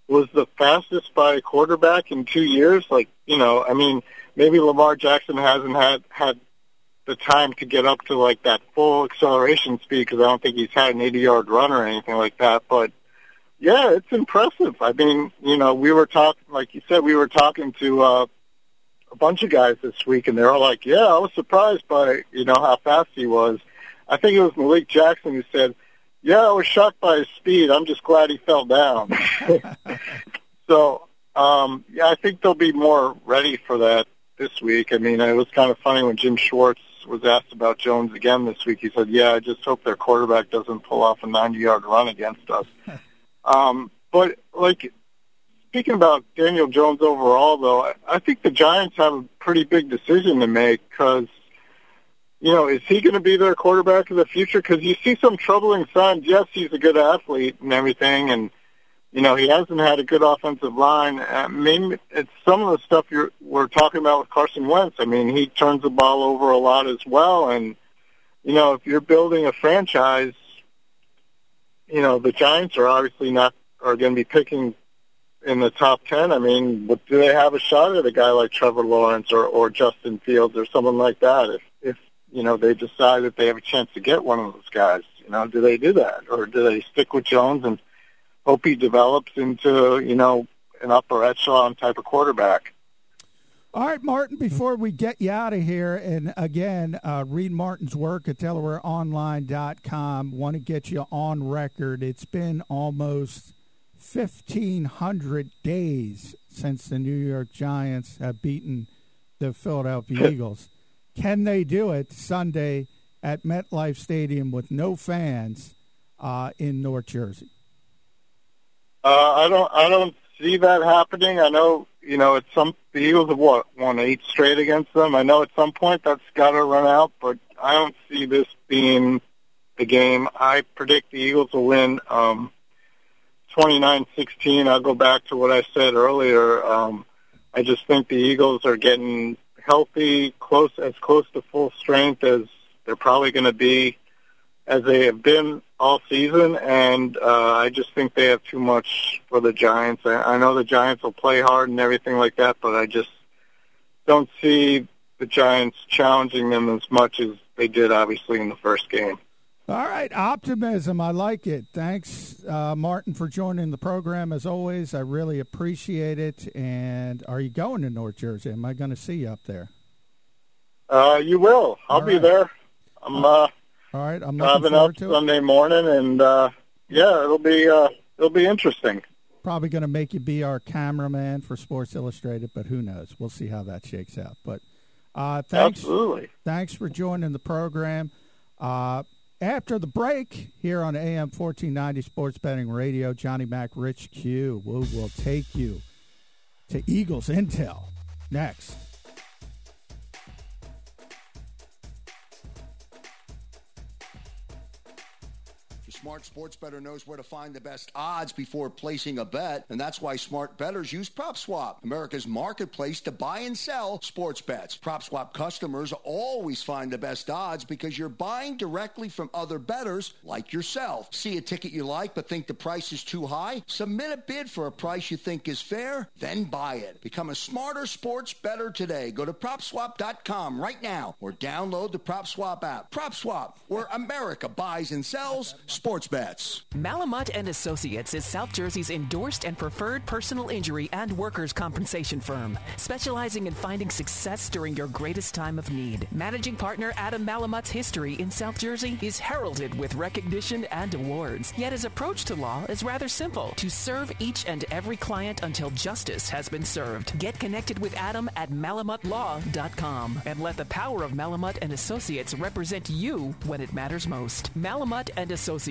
was the fastest by a quarterback in 2 years. Like, you know, I mean, maybe Lamar Jackson hasn't had the time to get up to, like, that full acceleration speed because I don't think he's had an 80-yard run or anything like that. But, yeah, it's impressive. I mean, you know, we were talking, like you said, we were talking to a bunch of guys this week, and they were like, yeah, I was surprised by, you know, how fast he was. I think it was Malik Jackson who said, yeah, I was shocked by his speed. I'm just glad he fell down. So, yeah, I think they'll be more ready for that this week. I mean, it was kind of funny when Jim Schwartz was asked about Jones again this week. He said, yeah, I just hope their quarterback doesn't pull off a 90-yard run against us. But, like, speaking about Daniel Jones overall, though, I think the Giants have a pretty big decision to make because, you know, is he going to be their quarterback of the future? Because you see some troubling signs. Yes, he's a good athlete and everything, and, you know, he hasn't had a good offensive line. I mean, it's some of the stuff we're talking about with Carson Wentz. I mean, he turns the ball over a lot as well. And, you know, if you're building a franchise, you know, the Giants are obviously are going to be picking in the top 10. I mean, do they have a shot at a guy like Trevor Lawrence or Justin Fields or someone like that if you know, they decide that they have a chance to get one of those guys? You know, do they do that? Or do they stick with Jones and hope he develops into, you know, an upper echelon type of quarterback? All right, Martin, before we get you out of here, and again, read Martin's work at DelawareOnline.com. Want to get you on record. It's been almost 1,500 days since the New York Giants have beaten the Philadelphia Eagles. Can they do it Sunday at MetLife Stadium with no fans in North Jersey? I don't see that happening. I know, you know, the Eagles have won 8 straight against them. I know at some point that's got to run out, but I don't see this being the game. I predict the Eagles will win 29-16. I'll go back to what I said earlier. I just think the Eagles are getting healthy, as close to full strength as they're probably going to be, as they have been all season, and I just think they have too much for the Giants. I know the Giants will play hard and everything like that, but I just don't see the Giants challenging them as much as they did, obviously, in the first game. All right, optimism. I like it. Thanks, Martin, for joining the program. As always, I really appreciate it. And are you going to North Jersey? Am I going to see you up there? You will. I'll be there. All right, I'm looking forward to it. I've been up Sunday morning, and yeah, it'll be interesting. Probably going to make you be our cameraman for Sports Illustrated, but who knows? We'll see how that shakes out. But thanks, absolutely. Thanks for joining the program. After the break here on AM 1490 Sports Betting Radio, Johnny Mac, Rich Q will take you to Eagles Intel next. Smart Sports Bettor knows where to find the best odds before placing a bet, and that's why smart bettors use PropSwap, America's marketplace to buy and sell sports bets. PropSwap customers always find the best odds because you're buying directly from other bettors like yourself. See a ticket you like but think the price is too high? Submit a bid for a price you think is fair, then buy it. Become a smarter sports bettor today. Go to PropSwap.com right now or download the PropSwap app. PropSwap, where America buys and sells sports bets. Malamut & Associates is South Jersey's endorsed and preferred personal injury and workers' compensation firm, specializing in finding success during your greatest time of need. Managing partner Adam Malamut's history in South Jersey is heralded with recognition and awards, yet his approach to law is rather simple: to serve each and every client until justice has been served. Get connected with Adam at malamutlaw.com and let the power of Malamut & Associates represent you when it matters most. Malamut & Associates,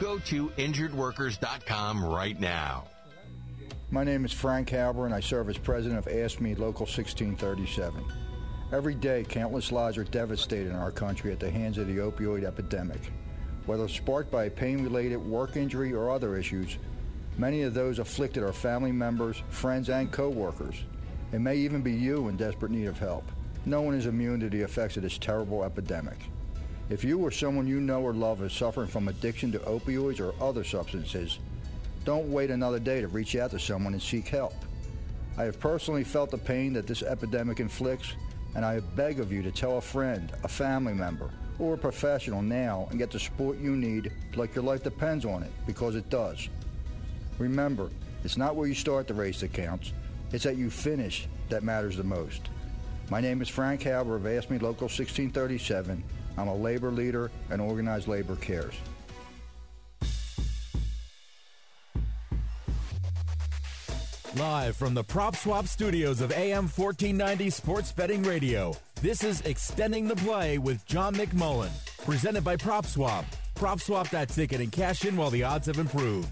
Go to injuredworkers.com right now. My name is Frank Halber, and I serve as president of Ask Me Local 1637. Every day, countless lives are devastated in our country at the hands of the opioid epidemic. Whether sparked by a pain-related work injury or other issues, many of those afflicted are family members, friends, and co-workers. It may even be you in desperate need of help. No one is immune to the effects of this terrible epidemic. If you or someone you know or love is suffering from addiction to opioids or other substances, don't wait another day to reach out to someone and seek help. I have personally felt the pain that this epidemic inflicts, and I beg of you to tell a friend, a family member, or a professional now and get the support you need like your life depends on it, because it does. Remember, it's not where you start the race that counts, it's that you finish that matters the most. My name is Frank Halber of Ask Me Local 1637. I'm a labor leader and Organized Labor Cares. Live from the Prop Swap Studios of AM 1490 Sports Betting Radio, this is Extending the Play with John McMullen, presented by Prop Swap. Prop Swap that ticket and cash in while the odds have improved.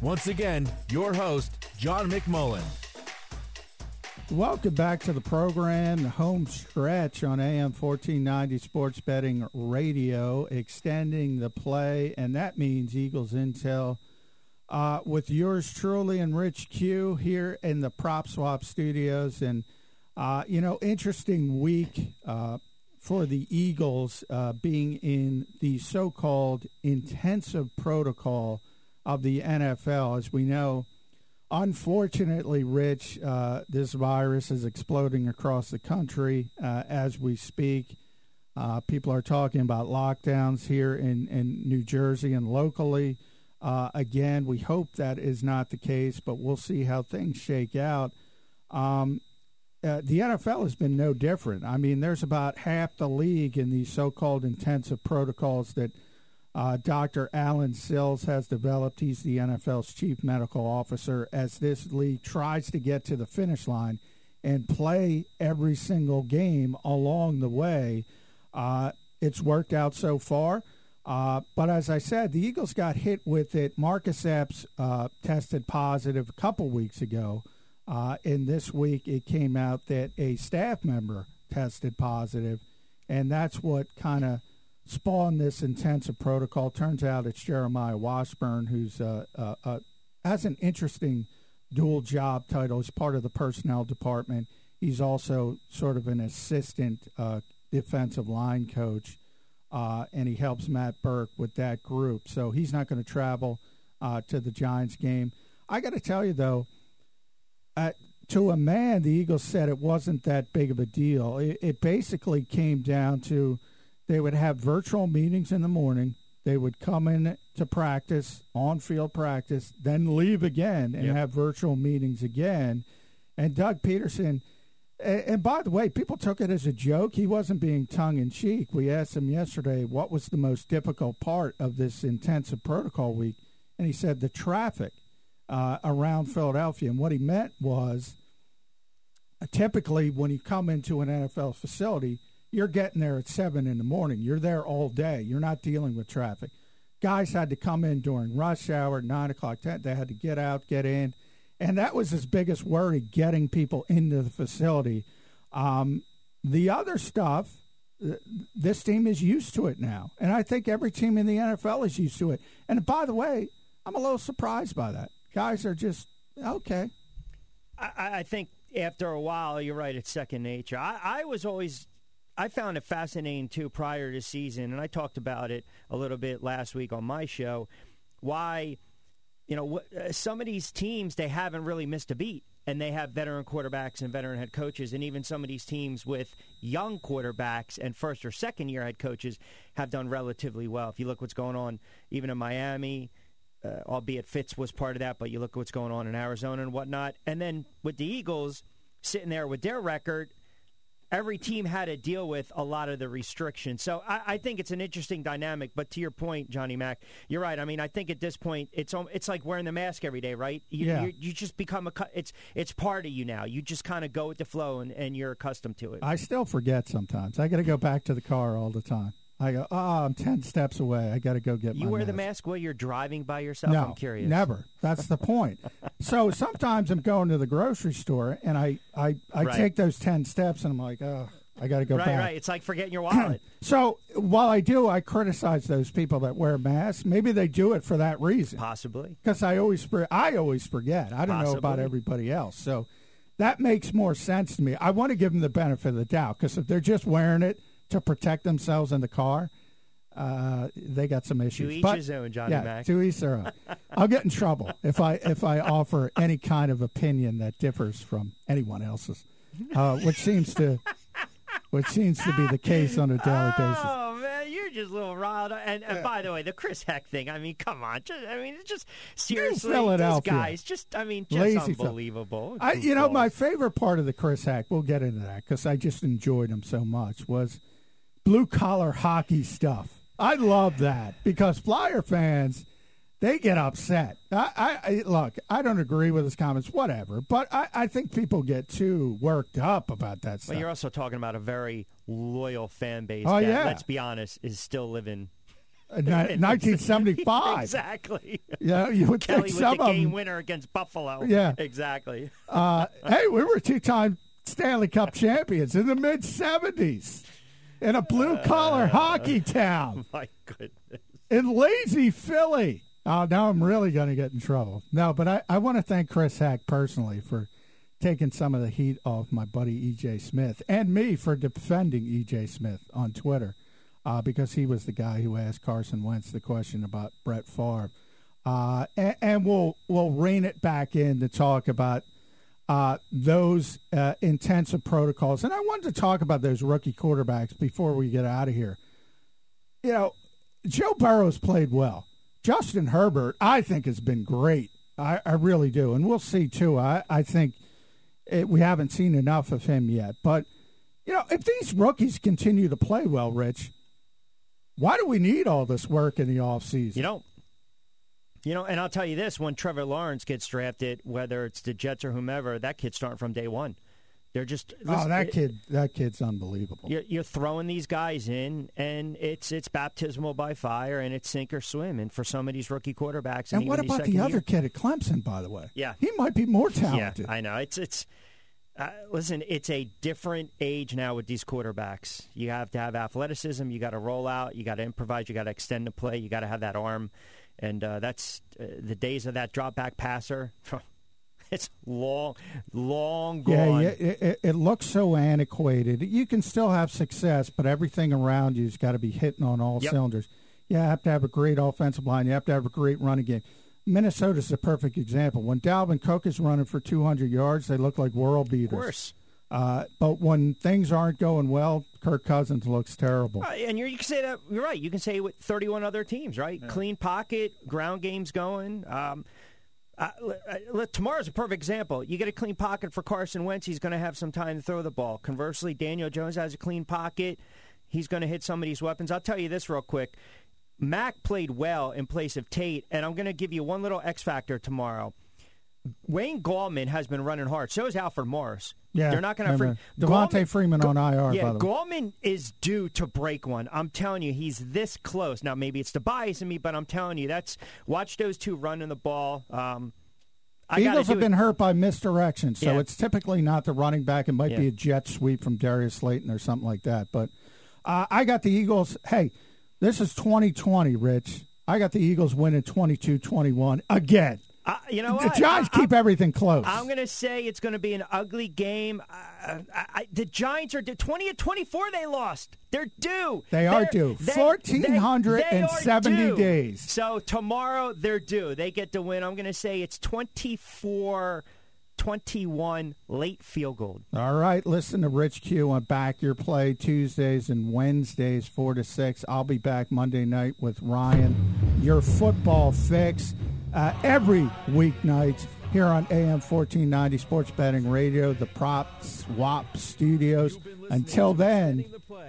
Once again, your host, John McMullen. Welcome back to the program, the home stretch on AM 1490 Sports Betting Radio, Extending the Play, and that means Eagles Intel. With yours truly and Rich Q here in the Prop Swap Studios. And, you know, interesting week for the Eagles being in the so-called intensive protocol of the NFL. As we know, unfortunately, Rich, this virus is exploding across the country as we speak. People are talking about lockdowns here in New Jersey and locally. Again, we hope that is not the case, but we'll see how things shake out. The NFL has been no different. I mean, there's about half the league in these so-called intensive protocols that Dr. Alan Sills has developed. He's the NFL's chief medical officer as this league tries to get to the finish line and play every single game along the way. It's worked out so far. But as I said, the Eagles got hit with it. Marcus Epps tested positive a couple weeks ago, and this week it came out that a staff member tested positive, and that's what kind of spawned this intensive protocol. Turns out it's Jeremiah Washburn, who's has an interesting dual job title. He's part of the personnel department. He's also sort of an assistant defensive line coach. And he helps Matt Burke with that group. So he's not going to travel to the Giants game. I got to tell you, though, to a man, the Eagles said it wasn't that big of a deal. It basically came down to they would have virtual meetings in the morning. They would come in to practice, on-field practice, then leave again and have virtual meetings again. And Doug Pederson... And by the way, people took it as a joke. He wasn't being tongue-in-cheek. We asked him yesterday what was the most difficult part of this intensive protocol week, and he said the traffic around Philadelphia. And what he meant was typically when you come into an NFL facility, you're getting there at 7 in the morning. You're there all day. You're not dealing with traffic. Guys had to come in during rush hour, 9 o'clock, 10. They had to get out, get in. And that was his biggest worry, getting people into the facility. The other stuff, this team is used to it now. And I think every team in the NFL is used to it. And by the way, I'm a little surprised by that. Guys are just, okay. I think after a while, you're right, it's second nature. I found it fascinating, too, prior to season. And I talked about it a little bit last week on my show, why... You know, some of these teams, they haven't really missed a beat, and they have veteran quarterbacks and veteran head coaches, and even some of these teams with young quarterbacks and first- or second-year head coaches have done relatively well. If you look what's going on even in Miami, albeit Fitz was part of that, but you look what's going on in Arizona and whatnot, and then with the Eagles sitting there with their record, every team had to deal with a lot of the restrictions. So I think it's an interesting dynamic. But to your point, Johnny Mac, you're right. I mean, I think at this point, it's like wearing the mask every day, right? You just become it's part of you now. You just kind of go with the flow, and you're accustomed to it. I still forget sometimes. I got to go back to the car all the time. I go, I'm 10 steps away. I got to go get my mask. You wear the mask while you're driving by yourself? No, I'm curious. Never. That's the point. So sometimes I'm going to the grocery store, and I right. take those 10 steps, and I'm like, oh, I got to go back. Right. It's like forgetting your wallet. So while I do, I criticize those people that wear masks. Maybe they do it for that reason. Possibly. Because I always forget. I don't know about everybody else. So that makes more sense to me. I want to give them the benefit of the doubt, because if they're just wearing it to protect themselves in the car, they got some issues. To each his own, Johnny Mac. To each their own. I'll get in trouble if I offer any kind of opinion that differs from anyone else's, which seems to be the case on a daily basis. Oh man, you're just a little riled up. And by the way, the Chris Heck thing. I mean, come on. Just seriously, these guys. Just unbelievable. My favorite part of the Chris Heck. We'll get into that because I just enjoyed him so much. Was blue-collar hockey stuff. I love that because Flyer fans, they get upset. Look, I don't agree with his comments, whatever, but I think people get too worked up about that stuff. Well, you're also talking about a very loyal fan base that, let's be honest, is still living in 1975. Exactly. Yeah, you would Kelly think was some the game winner against Buffalo. Yeah. Exactly. Hey, we were two-time Stanley Cup champions in the mid-'70s. In a blue-collar hockey town. My goodness. In lazy Philly. Oh, now I'm really going to get in trouble. No, but I want to thank Chris Heck personally for taking some of the heat off my buddy E.J. Smith and me for defending E.J. Smith on Twitter because he was the guy who asked Carson Wentz the question about Brett Favre. And we'll rein it back in to talk about those intensive protocols. And I wanted to talk about those rookie quarterbacks before we get out of here. You know, Joe Burrow's played well. Justin Herbert, I think, has been great. I really do. And we'll see, too. I think we haven't seen enough of him yet. But, you know, if these rookies continue to play well, Rich, why do we need all this work in the offseason? You don't. You know, and I'll tell you this, when Trevor Lawrence gets drafted, whether it's the Jets or whomever, that kid's starting from day one. They're just that kid's unbelievable. You're throwing these guys in, and it's baptismal by fire, and it's sink or swim. And for some of these rookie quarterbacks, and what about the other kid at Clemson, by the way? Yeah, he might be more talented. Yeah, I know. Listen, it's a different age now with these quarterbacks. You have to have athleticism. You got to roll out. You got to improvise. You got to extend the play. You got to have that arm. And that's the days of that drop-back passer. It's long gone. Yeah, it looks so antiquated. You can still have success, but everything around you has got to be hitting on all cylinders. You have to have a great offensive line. You have to have a great running game. Minnesota's a perfect example. When Dalvin Cook is running for 200 yards, they look like world beaters. Of course. But when things aren't going well, Kirk Cousins looks terrible. And you can say that, you're right. You can say with 31 other teams, right? Yeah. Clean pocket, ground game's going. Tomorrow's a perfect example. You get a clean pocket for Carson Wentz, he's going to have some time to throw the ball. Conversely, Daniel Jones has a clean pocket. He's going to hit some of these weapons. I'll tell you this real quick. Mack played well in place of Tate, and I'm going to give you one little X factor tomorrow. Wayne Gallman has been running hard. So is Alfred Morris. Yeah, they're not going to Devontae Freeman on IR. Yeah, by the way. Gallman is due to break one. I'm telling you, he's this close. Now, maybe it's the bias in me, but I'm telling you, watch those two running the ball. Eagles have been hurt by misdirection, so it's typically not the running back. It might be a jet sweep from Darius Slayton or something like that. But I got the Eagles. Hey, this is 2020, Rich. I got the Eagles winning 22-21 again. You know what? The Giants keep everything close. I'm going to say it's going to be an ugly game. The Giants are due. 20-24 they lost. They're due. They're due. 1,470 days. So tomorrow they're due. They get the win. I'm going to say it's 24-21 late field goal. All right. Listen to Rich Q on Back Your Play Tuesdays and Wednesdays, 4 to 6. I'll be back Monday night with Ryan. Your football fix. Every weeknight here on AM 1490 Sports Betting Radio, the Props WAP Studios. Until then,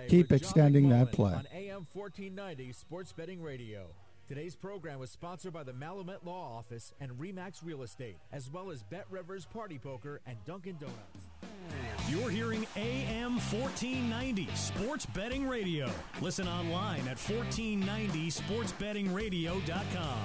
keep extending that play. On AM 1490 Sports Betting Radio. Today's program was sponsored by the Malumet Law Office and Remax Real Estate, as well as Bet Rivers Party Poker and Dunkin' Donuts. You're hearing AM 1490 Sports Betting Radio. Listen online at 1490sportsbettingradio.com.